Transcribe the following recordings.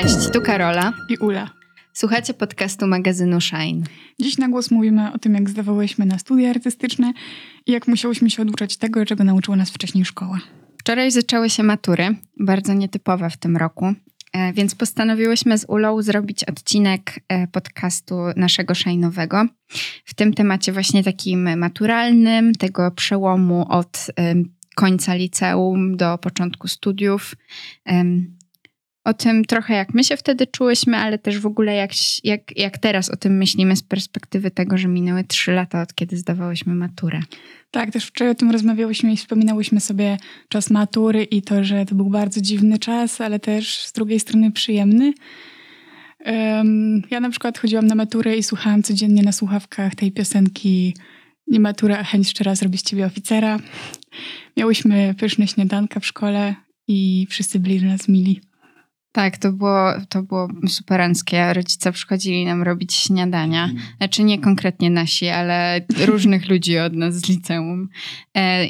Cześć, tu Karola i Ula. Słuchacie podcastu magazynu Shine. Dziś na głos mówimy o tym, jak zdawałyśmy na studia artystyczne i jak musiałyśmy się oduczać tego, czego nauczyła nas wcześniej szkoła. Wczoraj zaczęły się matury, bardzo nietypowe w tym roku, więc postanowiłyśmy z Ulą zrobić odcinek podcastu naszego Shine'owego. W tym temacie właśnie takim maturalnym, tego przełomu od końca liceum do początku studiów. O tym trochę jak my się wtedy czułyśmy, ale też w ogóle jak teraz o tym myślimy z perspektywy tego, że minęły 3 lata od kiedy zdawałyśmy maturę. Tak, też wczoraj o tym rozmawiałyśmy i wspominałyśmy sobie czas matury i to, że to był bardzo dziwny czas, ale też z drugiej strony przyjemny. Ja na przykład chodziłam na maturę i słuchałam codziennie na słuchawkach tej piosenki "Nie matura, a chęć jeszcze raz zrobić z ciebie oficera". Miałyśmy pyszne śniadanka w szkole i wszyscy byli dla nas mili. Tak, to było superanckie. Rodzice przychodzili nam robić śniadania. Znaczy nie konkretnie nasi, ale różnych ludzi od nas z liceum.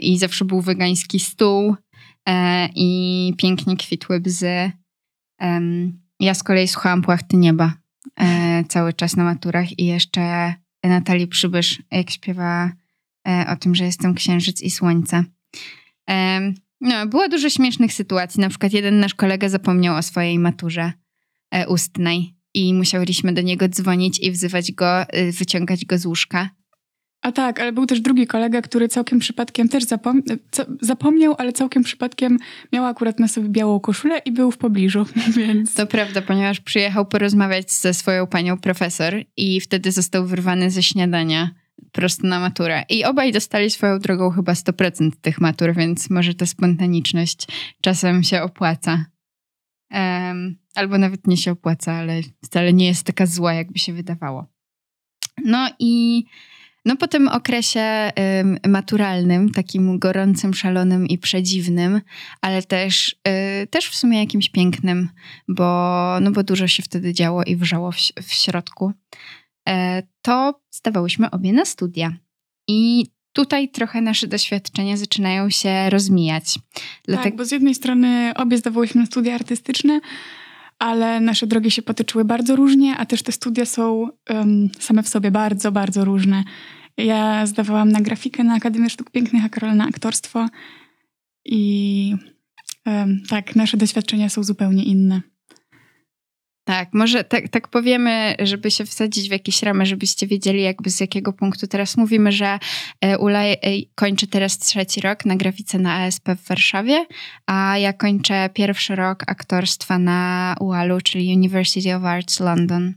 I zawsze był wegański stół i pięknie kwitły bzy. Ja z kolei słuchałam Płachty Nieba cały czas na maturach i jeszcze Natalii Przybysz, jak śpiewa o tym, że jestem księżyc i słońce. No, było dużo śmiesznych sytuacji. Na przykład jeden nasz kolega zapomniał o swojej maturze ustnej i musieliśmy do niego dzwonić i wzywać go, wyciągać go z łóżka. A tak, ale był też drugi kolega, który całkiem przypadkiem też zapomniał, ale całkiem przypadkiem miał akurat na sobie białą koszulę i był w pobliżu, więc... To prawda, ponieważ przyjechał porozmawiać ze swoją panią profesor i wtedy został wyrwany ze śniadania prosto na maturę. I obaj dostali swoją drogą chyba 100% tych matur, więc może ta spontaniczność czasem się opłaca. Albo nawet nie się opłaca, ale wcale nie jest taka zła, jakby się wydawało. No i po tym okresie maturalnym, takim gorącym, szalonym i przedziwnym, ale też w sumie jakimś pięknym, bo dużo się wtedy działo i wrzało w środku, to zdawałyśmy obie na studia. I tutaj trochę nasze doświadczenia zaczynają się rozmijać. Tak, bo z jednej strony obie zdawałyśmy na studia artystyczne, ale nasze drogi się potoczyły bardzo różnie, a też te studia są same w sobie bardzo, bardzo różne. Ja zdawałam na grafikę na Akademię Sztuk Pięknych, a Karol na aktorstwo. I tak, nasze doświadczenia są zupełnie inne. Tak, może tak powiemy, żeby się wsadzić w jakieś ramy, żebyście wiedzieli jakby z jakiego punktu teraz mówimy, że Ula kończy teraz 3. rok na grafice na ASP w Warszawie, a ja kończę 1. rok aktorstwa na UAL-u, czyli University of Arts London.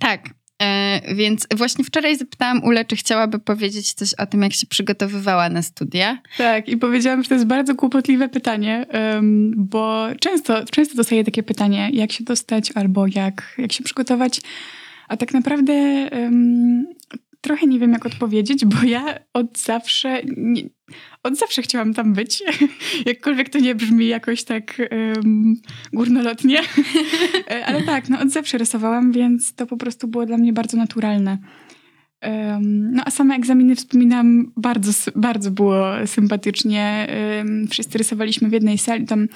Tak, więc właśnie wczoraj zapytałam Ulę, czy chciałaby powiedzieć coś o tym, jak się przygotowywała na studia. Tak, i powiedziałam, że to jest bardzo kłopotliwe pytanie, bo często dostaję takie pytanie, jak się dostać albo jak się przygotować, a tak naprawdę trochę nie wiem, jak odpowiedzieć, bo ja od zawsze chciałam tam być. Jakkolwiek to nie brzmi jakoś tak górnolotnie. Ale tak, od zawsze rysowałam, więc to po prostu było dla mnie bardzo naturalne. A same egzaminy wspominam, bardzo, bardzo było sympatycznie. Wszyscy rysowaliśmy w jednej sali. Tam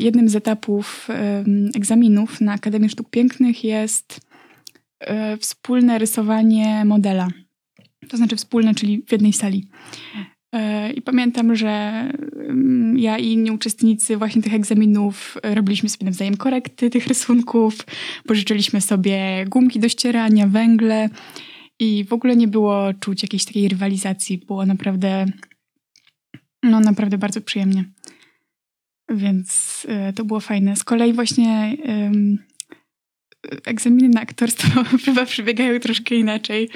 jednym z etapów egzaminów na Akademii Sztuk Pięknych jest... wspólne rysowanie modela. To znaczy wspólne, czyli w jednej sali. I pamiętam, że ja i inni uczestnicy właśnie tych egzaminów robiliśmy sobie nawzajem korekty tych rysunków, pożyczyliśmy sobie gumki do ścierania, węgle i w ogóle nie było czuć jakiejś takiej rywalizacji. Było naprawdę, naprawdę bardzo przyjemnie. Więc to było fajne. Z kolei właśnie... egzaminy na aktorstwo chyba przebiegają troszkę inaczej.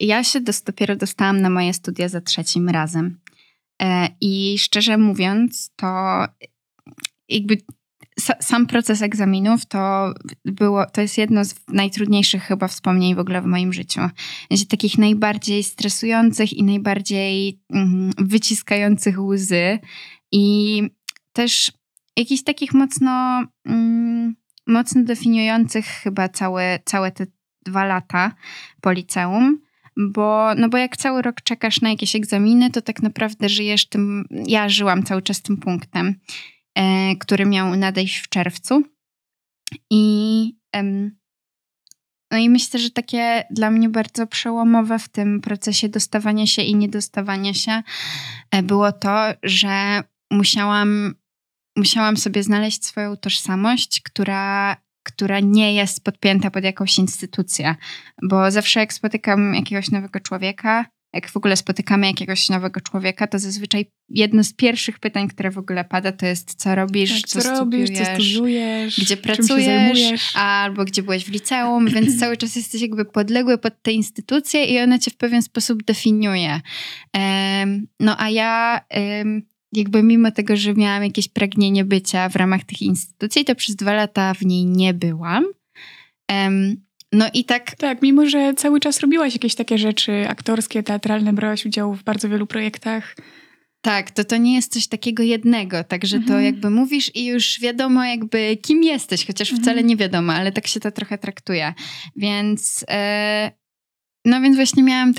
Ja się dopiero dostałam na moje studia za 3. razem. I szczerze mówiąc, to jakby sam proces egzaminów to jest jedno z najtrudniejszych chyba wspomnień w ogóle w moim życiu. Takich najbardziej stresujących i najbardziej wyciskających łzy. I też jakichś takich mocno definiujących chyba całe te 2 lata po liceum, Bo jak cały rok czekasz na jakieś egzaminy, to tak naprawdę żyjesz tym, ja żyłam cały czas tym punktem, który miał nadejść w czerwcu. I myślę, że takie dla mnie bardzo przełomowe w tym procesie dostawania się i niedostawania się było to, że musiałam sobie znaleźć swoją tożsamość, która nie jest podpięta pod jakąś instytucję. Bo zawsze jak spotykam jakiegoś nowego człowieka, jak w ogóle spotykamy jakiegoś nowego człowieka, to zazwyczaj jedno z pierwszych pytań, które w ogóle pada, to jest co robisz, tak, co studiujesz, gdzie pracujesz, albo gdzie byłeś w liceum, więc cały czas jesteś jakby podległy pod te instytucje i ona cię w pewien sposób definiuje. Jakby mimo tego, że miałam jakieś pragnienie bycia w ramach tych instytucji, to przez 2 lata w niej nie byłam. Tak, mimo że cały czas robiłaś jakieś takie rzeczy aktorskie, teatralne, brałaś udział w bardzo wielu projektach. Tak, to nie jest coś takiego jednego, także to jakby mówisz i już wiadomo jakby kim jesteś, chociaż wcale nie wiadomo, ale tak się to trochę traktuje. Więc... Więc właśnie miałam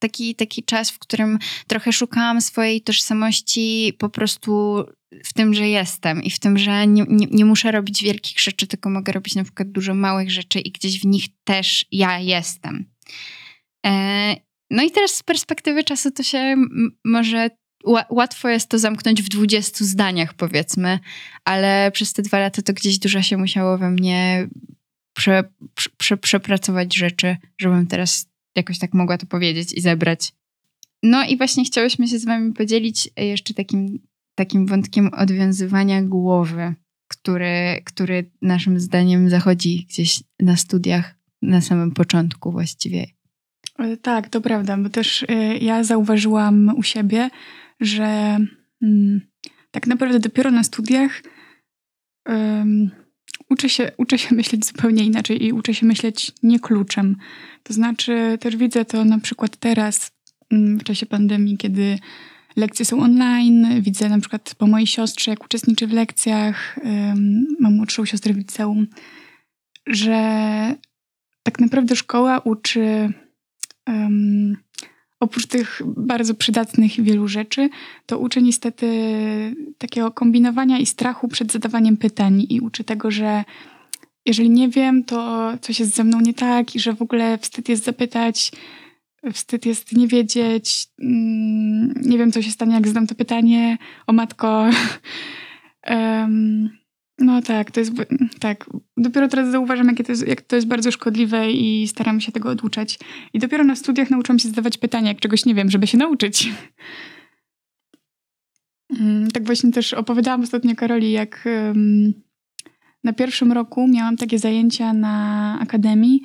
taki czas, w którym trochę szukałam swojej tożsamości po prostu w tym, że jestem i w tym, że nie muszę robić wielkich rzeczy, tylko mogę robić na przykład dużo małych rzeczy i gdzieś w nich też ja jestem. I teraz z perspektywy czasu to się może... Łatwo jest to zamknąć w 20 zdaniach powiedzmy, ale przez te 2 lata to gdzieś dużo się musiało we mnie... przepracować rzeczy, żebym teraz jakoś tak mogła to powiedzieć i zebrać. No i właśnie chciałyśmy się z wami podzielić jeszcze takim wątkiem odwiązywania głowy, który naszym zdaniem zachodzi gdzieś na studiach na samym początku właściwie. Tak, to prawda, bo też ja zauważyłam u siebie, że tak naprawdę dopiero na studiach Uczę się myśleć zupełnie inaczej i uczę się myśleć nie kluczem. To znaczy też widzę to na przykład teraz w czasie pandemii, kiedy lekcje są online. Widzę na przykład po mojej siostrze, jak uczestniczy w lekcjach. Mam młodszą siostrę w liceum, że tak naprawdę szkoła uczy oprócz tych bardzo przydatnych wielu rzeczy, to uczy niestety takiego kombinowania i strachu przed zadawaniem pytań i uczy tego, że jeżeli nie wiem, to coś jest ze mną nie tak i że w ogóle wstyd jest zapytać, wstyd jest nie wiedzieć, nie wiem co się stanie, jak zadam to pytanie, o matko. Tak, dopiero teraz zauważam, jak to jest bardzo szkodliwe i staram się tego oduczać. I dopiero na studiach nauczyłam się zadawać pytania, jak czegoś nie wiem, żeby się nauczyć. Tak właśnie też opowiadałam ostatnio Karoli, jak na pierwszym roku miałam takie zajęcia na akademii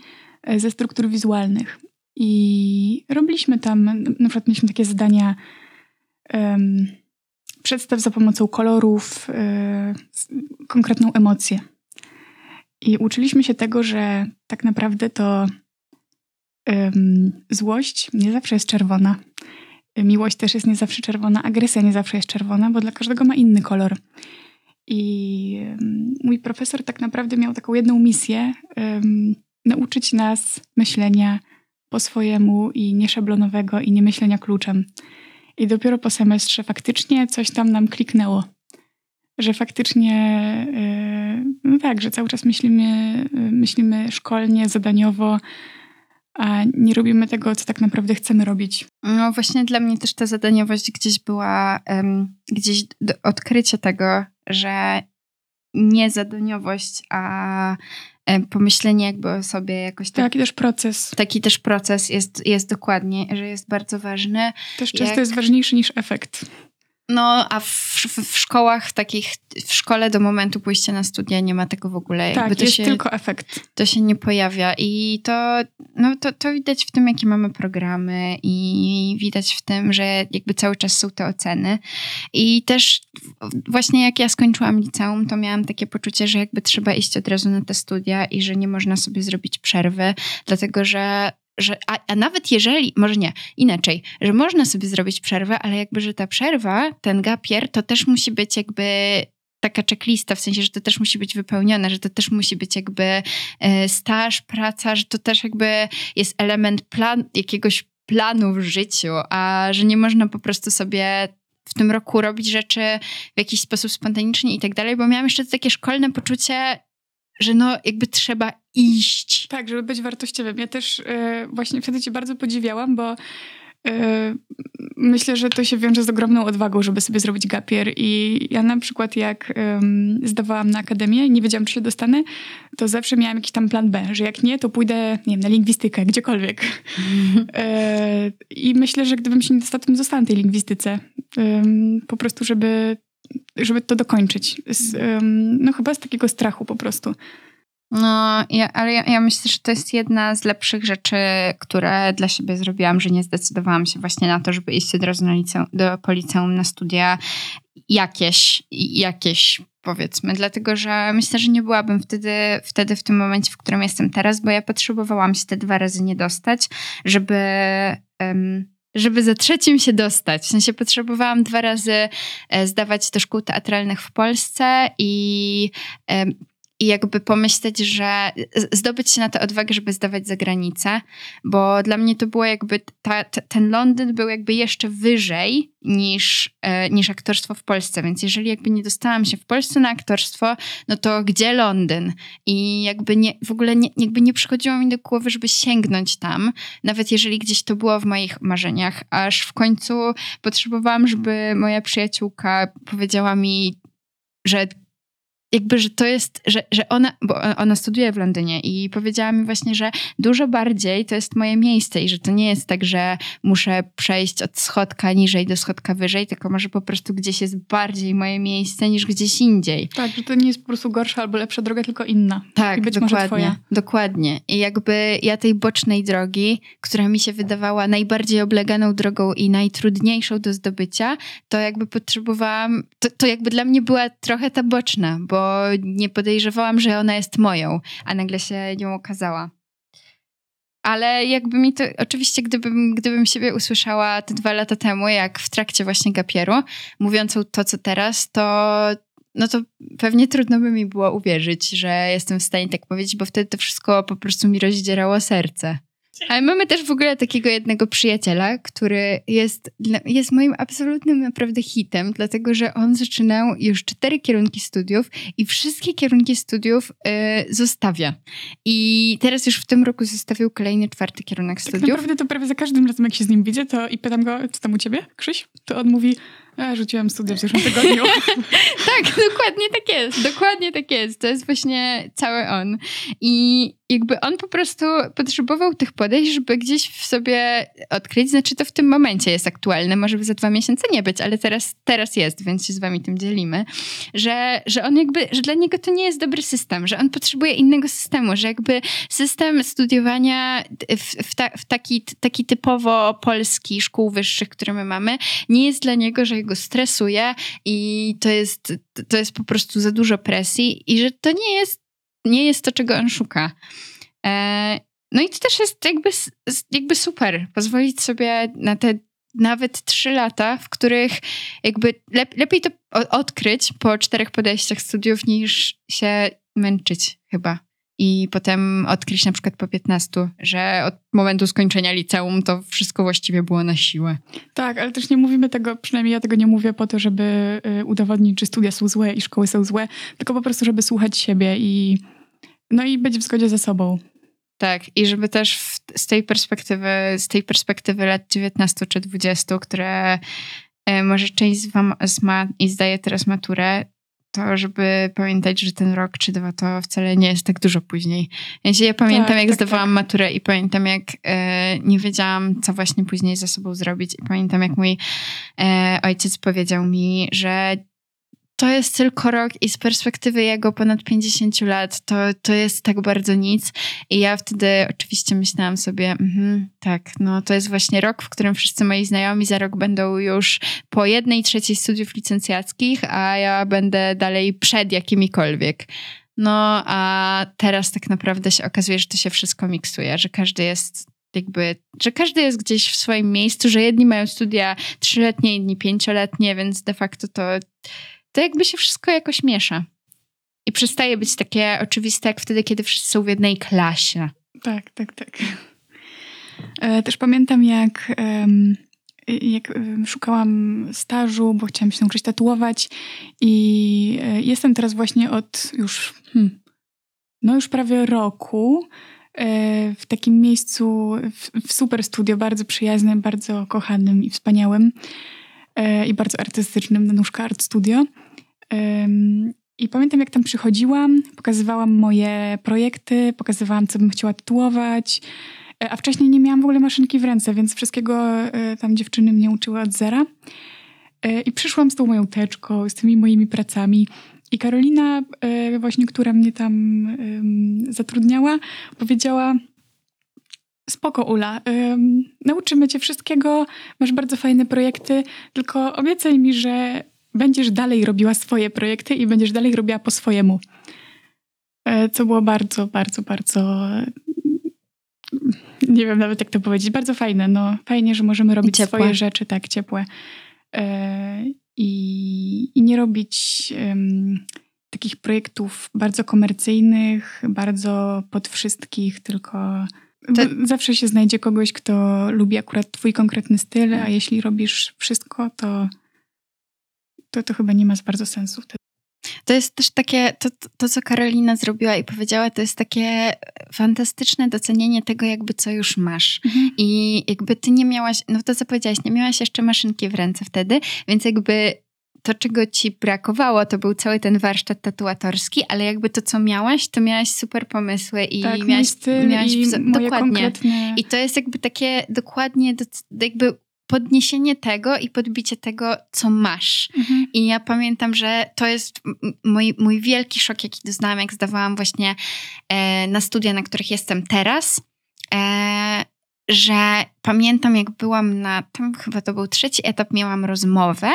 ze struktur wizualnych. I robiliśmy tam, na przykład mieliśmy takie zadania... Przedstaw za pomocą kolorów konkretną emocję. I uczyliśmy się tego, że tak naprawdę to złość nie zawsze jest czerwona. Miłość też jest nie zawsze czerwona. Agresja nie zawsze jest czerwona, bo dla każdego ma inny kolor. I mój profesor tak naprawdę miał taką jedną misję. Nauczyć nas myślenia po swojemu i nieszablonowego i nie myślenia kluczem. I dopiero po semestrze faktycznie coś tam nam kliknęło. Że faktycznie, że cały czas myślimy szkolnie, zadaniowo, a nie robimy tego, co tak naprawdę chcemy robić. No właśnie dla mnie też ta zadaniowość gdzieś była, gdzieś odkrycie tego, że nie zadaniowość, a pomyślenie jakby o sobie jakoś tak. Taki też proces. Taki też proces jest dokładnie, że jest bardzo ważny. Też często jest ważniejszy niż efekt. A w szkołach takich, w szkole do momentu pójścia na studia nie ma tego w ogóle. Tak, to jest tylko efekt. To się nie pojawia i to widać w tym, jakie mamy programy i widać w tym, że jakby cały czas są te oceny i też właśnie jak ja skończyłam liceum, to miałam takie poczucie, że jakby trzeba iść od razu na te studia i że nie można sobie zrobić przerwy, dlatego że a nawet jeżeli, może nie, inaczej, że można sobie zrobić przerwę, ale jakby, że ta przerwa, ten gap year, to też musi być jakby taka checklista, w sensie, że to też musi być wypełnione, że to też musi być jakby staż, praca, że to też jakby jest element jakiegoś planu w życiu, a że nie można po prostu sobie w tym roku robić rzeczy w jakiś sposób spontanicznie i tak dalej, bo miałam jeszcze takie szkolne poczucie, że no jakby trzeba iść. Tak, żeby być wartościowym. Ja też właśnie wtedy cię bardzo podziwiałam, bo myślę, że to się wiąże z ogromną odwagą, żeby sobie zrobić gapier. I ja na przykład jak zdawałam na akademię i nie wiedziałam, czy się dostanę, to zawsze miałam jakiś tam plan B, że jak nie, to pójdę, nie wiem, na lingwistykę, gdziekolwiek. I myślę, że gdybym się nie dostała, to bym została na tej lingwistyce. Po prostu, żeby to dokończyć. No chyba z takiego strachu po prostu. No, ale ja myślę, że to jest jedna z lepszych rzeczy, które dla siebie zrobiłam, że nie zdecydowałam się właśnie na to, żeby iść od razu po liceum na studia jakieś powiedzmy, dlatego, że myślę, że nie byłabym wtedy w tym momencie, w którym jestem teraz, bo ja potrzebowałam się te 2 razy nie dostać, żeby za trzecim się dostać. W sensie potrzebowałam 2 razy zdawać do szkół teatralnych w Polsce i jakby pomyśleć, że zdobyć się na tę odwagę, żeby zdawać za granicę, bo dla mnie to było jakby, ten Londyn był jakby jeszcze wyżej niż aktorstwo w Polsce, więc jeżeli jakby nie dostałam się w Polsce na aktorstwo, no to gdzie Londyn? I jakby nie przychodziło mi do głowy, żeby sięgnąć tam, nawet jeżeli gdzieś to było w moich marzeniach, aż w końcu potrzebowałam, żeby moja przyjaciółka powiedziała mi, że to jest, że ona, bo ona studiuje w Londynie i powiedziała mi właśnie, że dużo bardziej to jest moje miejsce i że to nie jest tak, że muszę przejść od schodka niżej do schodka wyżej, tylko może po prostu gdzieś jest bardziej moje miejsce niż gdzieś indziej. Tak, że to nie jest po prostu gorsza albo lepsza droga, tylko inna. Tak, i być dokładnie, może twoja. Dokładnie. I jakby ja tej bocznej drogi, która mi się wydawała najbardziej obleganą drogą i najtrudniejszą do zdobycia, to jakby potrzebowałam, to jakby dla mnie była trochę ta boczna, bo nie podejrzewałam, że ona jest moją, a nagle się nią okazała. Ale jakby mi to, oczywiście gdybym siebie usłyszała te 2 lata temu, jak w trakcie właśnie gapieru, mówiącą to, co teraz, to pewnie trudno by mi było uwierzyć, że jestem w stanie tak powiedzieć, bo wtedy to wszystko po prostu mi rozdzierało serce. Ale mamy też w ogóle takiego jednego przyjaciela, który jest moim absolutnym naprawdę hitem, dlatego że on zaczynał już 4 kierunki studiów i wszystkie kierunki studiów zostawia. I teraz już w tym roku zostawił kolejny 4. kierunek studiów. Tak naprawdę to prawie za każdym razem, jak się z nim widzę, to i pytam go, co tam u ciebie, Krzyś? To on mówi... Ja rzuciłam studia w zeszłym tygodniu. Tak, dokładnie tak jest. Dokładnie tak jest. To jest właśnie cały on. I jakby on po prostu potrzebował tych podejść, żeby gdzieś w sobie odkryć. Znaczy to w tym momencie jest aktualne. Może za 2 miesiące nie być, ale teraz jest, więc się z wami tym dzielimy. Że on jakby, że dla niego to nie jest dobry system, że on potrzebuje innego systemu, że jakby system studiowania w taki typowo polski szkół wyższych, który my mamy, nie jest dla niego, że go stresuje i to jest po prostu za dużo presji i że to nie jest to, czego on szuka. No i to też jest jakby super, pozwolić sobie na te nawet 3 lata, w których jakby lepiej to odkryć po 4 podejściach studiów niż się męczyć chyba. I potem odkryć na przykład po 15, że od momentu skończenia liceum to wszystko właściwie było na siłę. Tak, ale też nie mówimy tego, przynajmniej ja tego nie mówię po to, żeby udowodnić, czy studia są złe i szkoły są złe, tylko po prostu, żeby słuchać siebie i no i być w zgodzie ze sobą. Tak, i żeby też z tej perspektywy lat 19 czy 20, które może część z was ma i zdaje teraz maturę, to żeby pamiętać, że ten rok czy 2 to wcale nie jest tak dużo później. Ja pamiętam, tak, jak zdawałam maturę i pamiętam, jak nie wiedziałam, co właśnie później ze sobą zrobić. I pamiętam, jak mój ojciec powiedział mi, że to jest tylko rok i z perspektywy jego ponad 50 lat to jest tak bardzo nic. I ja wtedy oczywiście myślałam sobie, tak, no to jest właśnie rok, w którym wszyscy moi znajomi za rok będą już po 1/3 studiów licencjackich, a ja będę dalej przed jakimikolwiek. No a teraz tak naprawdę się okazuje, że to się wszystko miksuje, że każdy jest... jakby, że każdy jest gdzieś w swoim miejscu, że jedni mają studia 3-letnie, inni 5-letnie, więc de facto to to jakby się wszystko jakoś miesza. I przestaje być takie oczywiste, jak wtedy, kiedy wszyscy są w jednej klasie. Tak, tak, tak. Też pamiętam, jak szukałam stażu, bo chciałam się nauczyć tatuować i jestem teraz właśnie od już prawie roku w takim miejscu, w super studio, bardzo przyjaznym, bardzo kochanym i wspaniałym i bardzo artystycznym, nóżka Art Studio. I pamiętam, jak tam przychodziłam, pokazywałam moje projekty, pokazywałam, co bym chciała tatuować, a wcześniej nie miałam w ogóle maszynki w ręce, więc wszystkiego tam dziewczyny mnie uczyły od zera. I przyszłam z tą moją teczką, z tymi moimi pracami. I Karolina właśnie, która mnie tam zatrudniała, powiedziała: spoko, Ula, nauczymy cię wszystkiego, masz bardzo fajne projekty, tylko obiecaj mi, że będziesz dalej robiła swoje projekty i będziesz dalej robiła po swojemu. Co było bardzo, bardzo, bardzo... Nie wiem nawet, jak to powiedzieć. Bardzo fajne. No, fajnie, że możemy robić swoje rzeczy tak ciepłe. I nie robić takich projektów bardzo komercyjnych, bardzo pod wszystkich, tylko... Zawsze się znajdzie kogoś, kto lubi akurat twój konkretny styl, a jeśli robisz wszystko, to chyba nie ma bardzo sensu wtedy. To jest też takie, to co Karolina zrobiła i powiedziała, to jest takie fantastyczne docenienie tego, jakby co już masz. Mhm. I jakby ty nie miałaś, no to co powiedziałaś, nie miałaś jeszcze maszynki w ręce wtedy, więc jakby to, czego ci brakowało, to był cały ten warsztat tatuatorski, ale jakby to, co miałaś, to miałaś super pomysły i tak, miałaś I to jest jakby takie dokładnie, jakby podniesienie tego i podbicie tego, co masz. Mhm. I ja pamiętam, że to jest mój wielki szok, jaki doznałam, jak zdawałam właśnie na studia, na których jestem teraz, że pamiętam, jak byłam na tam, chyba to był 3. etap, miałam rozmowę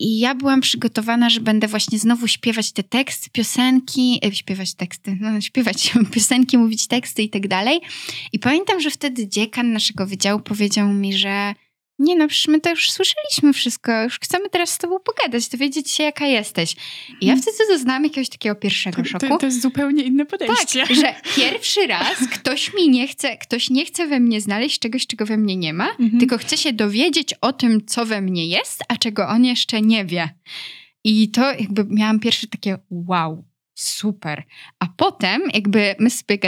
i ja byłam przygotowana, że będę właśnie znowu śpiewać te teksty, piosenki, śpiewać piosenki, mówić teksty i tak dalej. I pamiętam, że wtedy dziekan naszego wydziału powiedział mi, że nie no, przecież my to już słyszeliśmy wszystko, już chcemy teraz z tobą pogadać, dowiedzieć się, jaka jesteś. I ja wtedy doznałam jakiegoś takiego pierwszego szoku. To jest zupełnie inne podejście. Tak, że pierwszy raz ktoś nie chce we mnie znaleźć czegoś, czego we mnie nie ma, tylko chce się dowiedzieć o tym, co we mnie jest, a czego on jeszcze nie wie. I to jakby miałam pierwsze takie wow, super. A potem jakby my sobie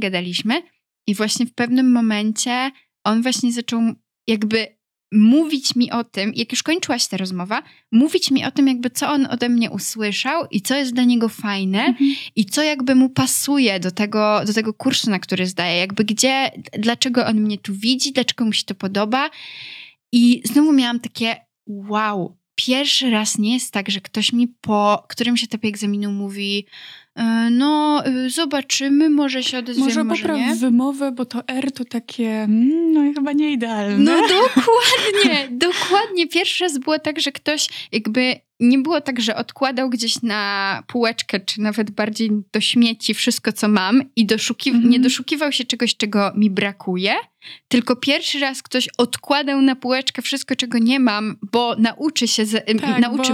gadaliśmy i właśnie w pewnym momencie on właśnie zaczął jakby mówić mi o tym, jak już kończyłaś ta rozmowa, mówić mi o tym jakby, co on ode mnie usłyszał i co jest dla niego fajne i co jakby mu pasuje do tego kursu, na który zdaje, jakby gdzie, dlaczego on mnie tu widzi, dlaczego mu się to podoba. I znowu miałam takie wow, pierwszy raz nie jest tak, że ktoś mi po którymś etapie egzaminu mówi: no, zobaczymy, może się odezwiemy, może popraw nie. wymowę, bo to R to takie, no chyba nie idealne. No dokładnie. Pierwszy raz było tak, że ktoś jakby, nie było tak, że odkładał gdzieś na półeczkę, czy nawet bardziej do śmieci wszystko, co mam i nie doszukiwał się czegoś, czego mi brakuje, tylko pierwszy raz ktoś odkładał na półeczkę wszystko, czego nie mam, bo nauczy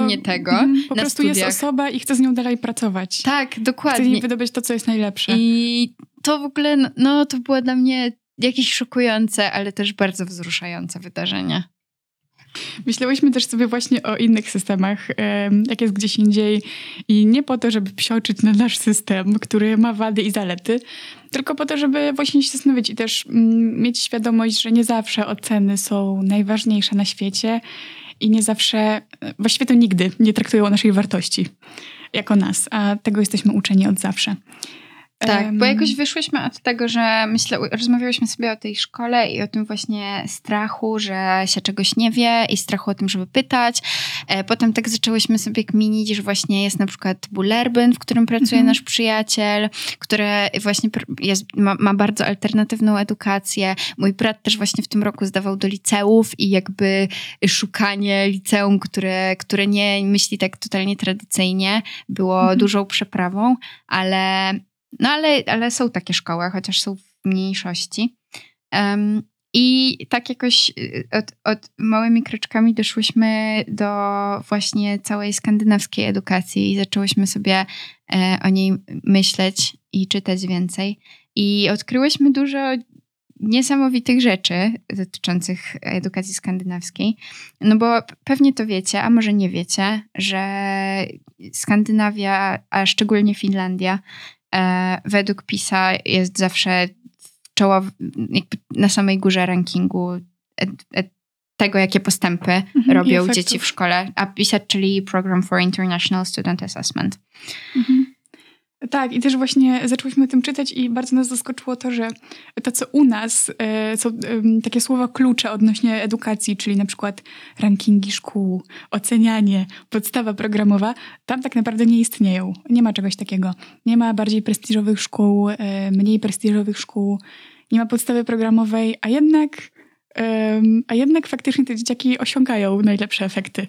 mnie tego po na prostu studiach. Jest osoba i chce z nią dalej pracować. Tak, dokładnie. Chce jej wydobyć to, co jest najlepsze. I to w ogóle, no to było dla mnie jakieś szokujące, ale też bardzo wzruszające wydarzenie. Myślałyśmy też sobie właśnie o innych systemach, jak jest gdzieś indziej i nie po to, żeby psioczyć na nasz system, który ma wady i zalety, tylko po to, żeby właśnie się zastanowić i też mieć świadomość, że nie zawsze oceny są najważniejsze na świecie i nie zawsze, właściwie to nigdy nie traktują naszej wartości jako nas, a tego jesteśmy uczeni od zawsze. Tak, bo jakoś wyszłyśmy od tego, że rozmawiałyśmy sobie o tej szkole i o tym właśnie strachu, że się czegoś nie wie i strachu o tym, żeby pytać. Potem tak zaczęłyśmy sobie kminić, że właśnie jest na przykład Bullerbyn, w którym pracuje nasz przyjaciel, który właśnie ma bardzo alternatywną edukację. Mój brat też właśnie w tym roku zdawał do liceów i jakby szukanie liceum, które nie myśli tak totalnie tradycyjnie, było dużą przeprawą, ale... No ale są takie szkoły, chociaż są w mniejszości. I tak jakoś od małymi kroczkami doszłyśmy do właśnie całej skandynawskiej edukacji i zaczęłyśmy sobie o niej myśleć i czytać więcej. I odkryłyśmy dużo niesamowitych rzeczy dotyczących edukacji skandynawskiej. No bo pewnie to wiecie, a może nie wiecie, że Skandynawia, a szczególnie Finlandia, według PISA jest zawsze jakby na samej górze rankingu tego, jakie postępy robią dzieci w szkole. A PISA, czyli Program for International Student Assessment. Mhm. Tak, i też właśnie zaczęłyśmy o tym czytać i bardzo nas zaskoczyło to, że to, co u nas, są takie słowa klucze odnośnie edukacji, czyli na przykład rankingi szkół, ocenianie, podstawa programowa, tam tak naprawdę nie istnieją. Nie ma czegoś takiego. Nie ma bardziej prestiżowych szkół, mniej prestiżowych szkół, nie ma podstawy programowej, a jednak faktycznie te dzieciaki osiągają najlepsze efekty.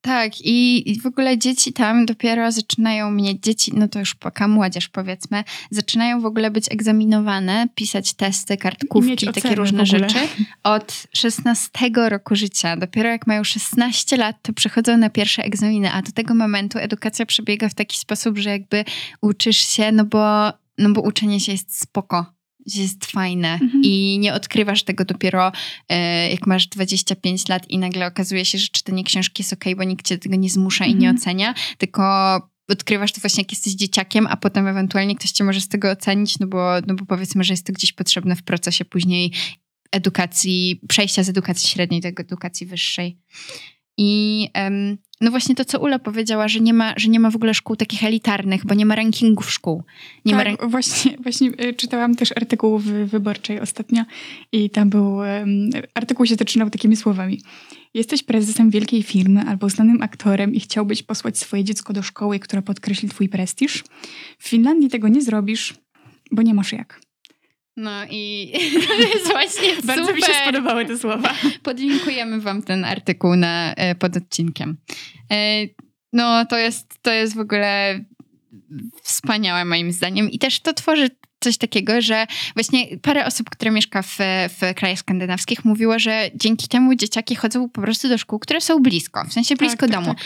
Tak, i w ogóle dzieci tam dopiero zaczynają no to już młodzież powiedzmy, zaczynają w ogóle być egzaminowane, pisać testy, kartkówki i takie różne rzeczy od 16 roku życia. Dopiero jak mają 16 lat, to przychodzą na pierwsze egzaminy, a do tego momentu edukacja przebiega w taki sposób, że jakby uczysz się, no bo uczenie się jest spoko. Jest fajne i nie odkrywasz tego dopiero jak masz 25 lat i nagle okazuje się, że czytanie książki jest okej, bo nikt cię tego nie zmusza i nie ocenia, tylko odkrywasz to właśnie jak jesteś dzieciakiem, a potem ewentualnie ktoś cię może z tego ocenić, no bo powiedzmy, że jest to gdzieś potrzebne w procesie później edukacji, przejścia z edukacji średniej do edukacji wyższej. I no właśnie to, co Ula powiedziała, że nie ma w ogóle szkół takich elitarnych, bo nie ma rankingów szkół. Właśnie czytałam też artykuł w Wyborczej ostatnio i tam był, artykuł się zaczynał takimi słowami. Jesteś prezesem wielkiej firmy albo znanym aktorem i chciałbyś posłać swoje dziecko do szkoły, która podkreśli twój prestiż? W Finlandii tego nie zrobisz, bo nie masz jak. No i to jest właśnie super. Bardzo mi się spodobały te słowa. Podlinkujemy wam ten artykuł pod odcinkiem. No to jest w ogóle wspaniałe moim zdaniem i też to tworzy coś takiego, że właśnie parę osób, które mieszka w krajach skandynawskich mówiło, że dzięki temu dzieciaki chodzą po prostu do szkół, które są blisko, w sensie blisko domu. Tak.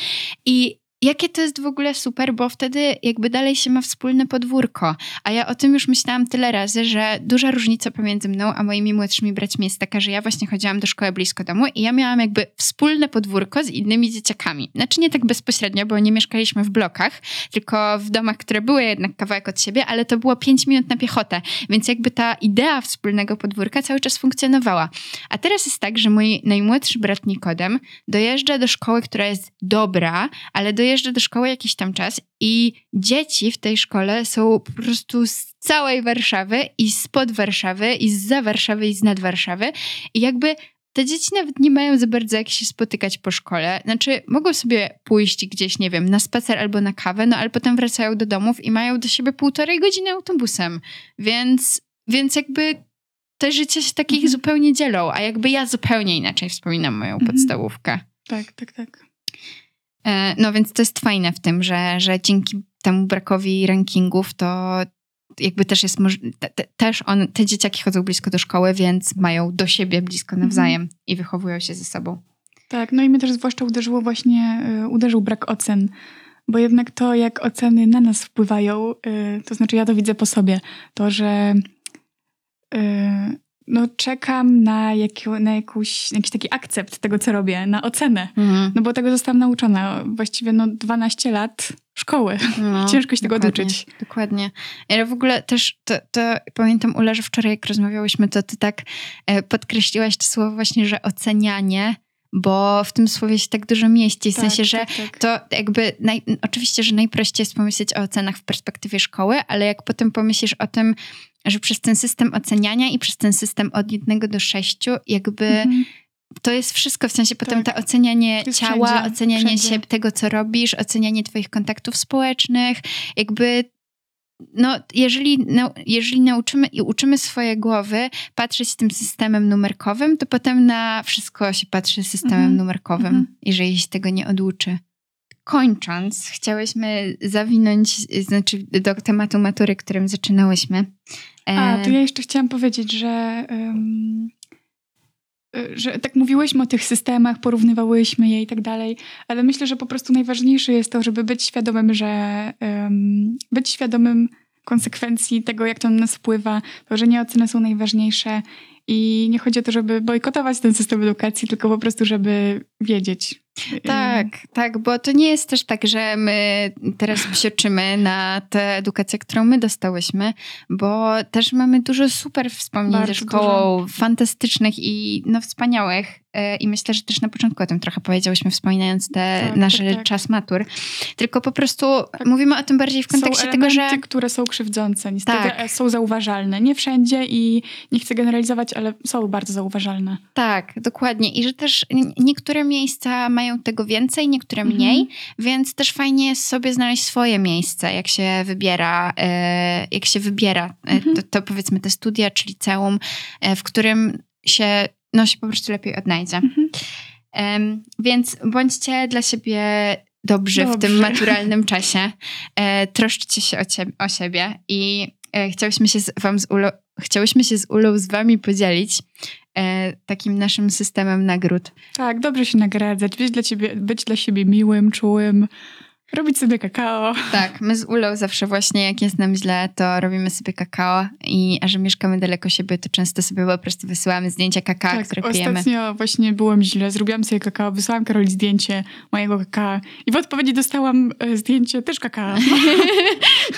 I jakie to jest w ogóle super, bo wtedy jakby dalej się ma wspólne podwórko. A ja o tym już myślałam tyle razy, że duża różnica pomiędzy mną a moimi młodszymi braćmi jest taka, że ja właśnie chodziłam do szkoły blisko domu i ja miałam jakby wspólne podwórko z innymi dzieciakami. Znaczy nie tak bezpośrednio, bo nie mieszkaliśmy w blokach, tylko w domach, które były jednak kawałek od siebie, ale to było 5 minut na piechotę. Więc jakby ta idea wspólnego podwórka cały czas funkcjonowała. A teraz jest tak, że mój najmłodszy brat Nikodem dojeżdża do szkoły, która jest dobra, ale dojeżdża do szkoły jakiś tam czas i dzieci w tej szkole są po prostu z całej Warszawy i spod Warszawy i zza Warszawy i z nad Warszawy i jakby te dzieci nawet nie mają za bardzo jak się spotykać po szkole. Znaczy mogą sobie pójść gdzieś, nie wiem, na spacer albo na kawę, no ale potem wracają do domów i mają do siebie 1,5 godziny autobusem. Więc jakby te życie się takich zupełnie dzielą, a jakby ja zupełnie inaczej wspominam moją podstawówkę. Tak. No więc to jest fajne w tym, że dzięki temu brakowi rankingów to jakby też jest te dzieciaki chodzą blisko do szkoły, więc mają do siebie blisko nawzajem i wychowują się ze sobą. Tak, no i mnie też zwłaszcza uderzył brak ocen, bo jednak to, jak oceny na nas wpływają, to znaczy ja to widzę po sobie, to, że czekam na jakiś taki akcept tego, co robię, na ocenę. No bo tego zostałam nauczona. Właściwie 12 lat szkoły. Ciężko się tego oduczyć. Dokładnie. Ale w ogóle też to pamiętam, Ula, że wczoraj jak rozmawiałyśmy, to ty tak podkreśliłaś to słowo właśnie, że ocenianie, bo w tym słowie się tak dużo mieści. W sensie, że to jakby oczywiście, że najprościej jest pomyśleć o ocenach w perspektywie szkoły, ale jak potem pomyślisz o tym, że przez ten system oceniania i przez ten system od 1 do 6 jakby to jest wszystko, w sensie potem to ocenianie ciała, ocenianie się tego, co robisz, ocenianie twoich kontaktów społecznych, jakby jeżeli nauczymy i uczymy swoje głowy patrzeć tym systemem numerkowym, to potem na wszystko się patrzy systemem numerkowym, jeżeli się tego nie oduczy. Kończąc, chciałyśmy zawinąć do tematu matury, którym zaczynałyśmy. To ja jeszcze chciałam powiedzieć, że że tak mówiłyśmy o tych systemach, porównywałyśmy je i tak dalej, ale myślę, że po prostu najważniejsze jest to, żeby być świadomym konsekwencji tego, jak to na nas wpływa, to, że nie oceny są najważniejsze i nie chodzi o to, żeby bojkotować ten system edukacji, tylko po prostu, żeby wiedzieć. Tak, bo to nie jest też tak, że my teraz psioczymy na tę edukację, którą my dostałyśmy, bo też mamy dużo super wspomnień ze szkołą, fantastycznych i wspaniałych i myślę, że też na początku o tym trochę powiedziałyśmy, wspominając nasz czas matur, tylko po prostu mówimy o tym bardziej w kontekście tego, że... które są krzywdzące, niestety są zauważalne, nie wszędzie i nie chcę generalizować, ale są bardzo zauważalne. Tak, dokładnie i że też niektóre miejsca mają tego więcej, niektóre mniej, więc też fajnie jest sobie znaleźć swoje miejsce, jak się wybiera to powiedzmy te studia czy liceum, w którym się po prostu lepiej odnajdzie. Więc bądźcie dla siebie dobrzy w tym maturalnym czasie. Troszczcie się o siebie i chciałyśmy się z Ulą z wami podzielić takim naszym systemem nagród. Tak, dobrze się nagradzać, być dla siebie miłym, czułym, robić sobie kakao. Tak, my z Ulą zawsze właśnie, jak jest nam źle, to robimy sobie kakao i a że mieszkamy daleko siebie, to często sobie po prostu wysyłamy zdjęcia kakao, które pijemy. Ostatnio właśnie byłam źle, zrobiłam sobie kakao, wysłałam Karoli zdjęcie mojego kakao i w odpowiedzi dostałam zdjęcie też kakao.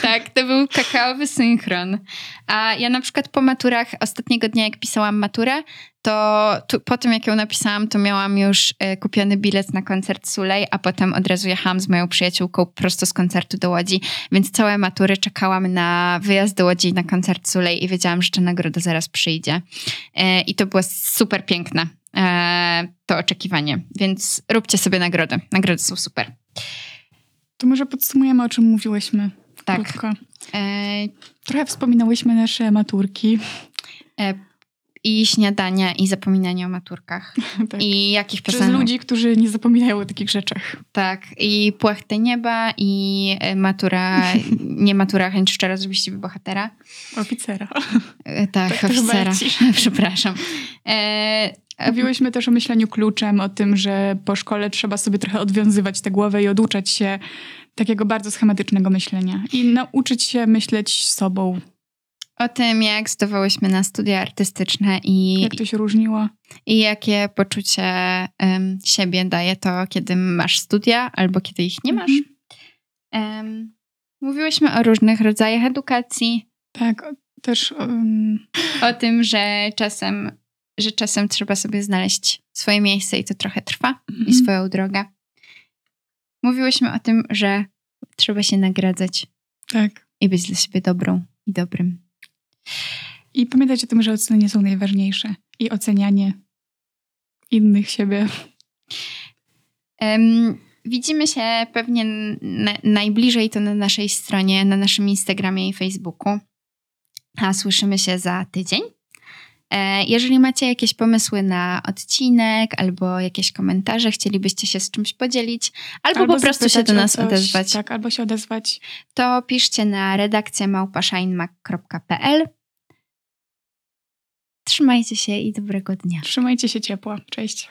Tak, to był kakaowy synchron. A ja na przykład po maturach, ostatniego dnia jak pisałam maturę, to po tym jak ją napisałam, to miałam już kupiony bilet na koncert Sulej, a potem od razu jechałam z moją przyjaciółką prosto z koncertu do Łodzi, więc całe matury czekałam na wyjazd do Łodzi na koncert Sulej i wiedziałam, że ta nagroda zaraz przyjdzie. I to było super piękne, to oczekiwanie, więc róbcie sobie nagrody. Nagrody są super. To może podsumujemy, o czym mówiłyśmy. Tak. Krótko. Trochę wspominałyśmy nasze maturki. I śniadania, i zapominanie o maturkach. Tak. I jakich piosenek. Przez ludzi, którzy nie zapominają o takich rzeczach. Tak. I płachtę nieba, i matura, nie matura, chęć szczera z właściwy bohatera. Oficera. Tak, oficera. Przepraszam. Mówiłyśmy też o myśleniu kluczem, o tym, że po szkole trzeba sobie trochę odwiązywać tę głowę i oduczać się takiego bardzo schematycznego myślenia. I nauczyć się myśleć sobą. O tym, jak zdawałyśmy na studia artystyczne i... jak to się różniło. I jakie poczucie siebie daje to, kiedy masz studia albo kiedy ich nie masz. Mówiłyśmy o różnych rodzajach edukacji. Tak, też... O tym, że czasem trzeba sobie znaleźć swoje miejsce i to trochę trwa i swoją drogę. Mówiłyśmy o tym, że trzeba się nagradzać. Tak. I być dla siebie dobrą i dobrym. I pamiętać o tym, że oceny nie są najważniejsze. I ocenianie innych siebie. Widzimy się pewnie najbliżej to na naszej stronie, na naszym Instagramie i Facebooku. A słyszymy się za tydzień. Jeżeli macie jakieś pomysły na odcinek albo jakieś komentarze, chcielibyście się z czymś podzielić albo po prostu się do nas odezwać. Tak, albo się odezwać. To piszcie na redakcja@shinemac.pl. Trzymajcie się i dobrego dnia. Trzymajcie się ciepła. Cześć.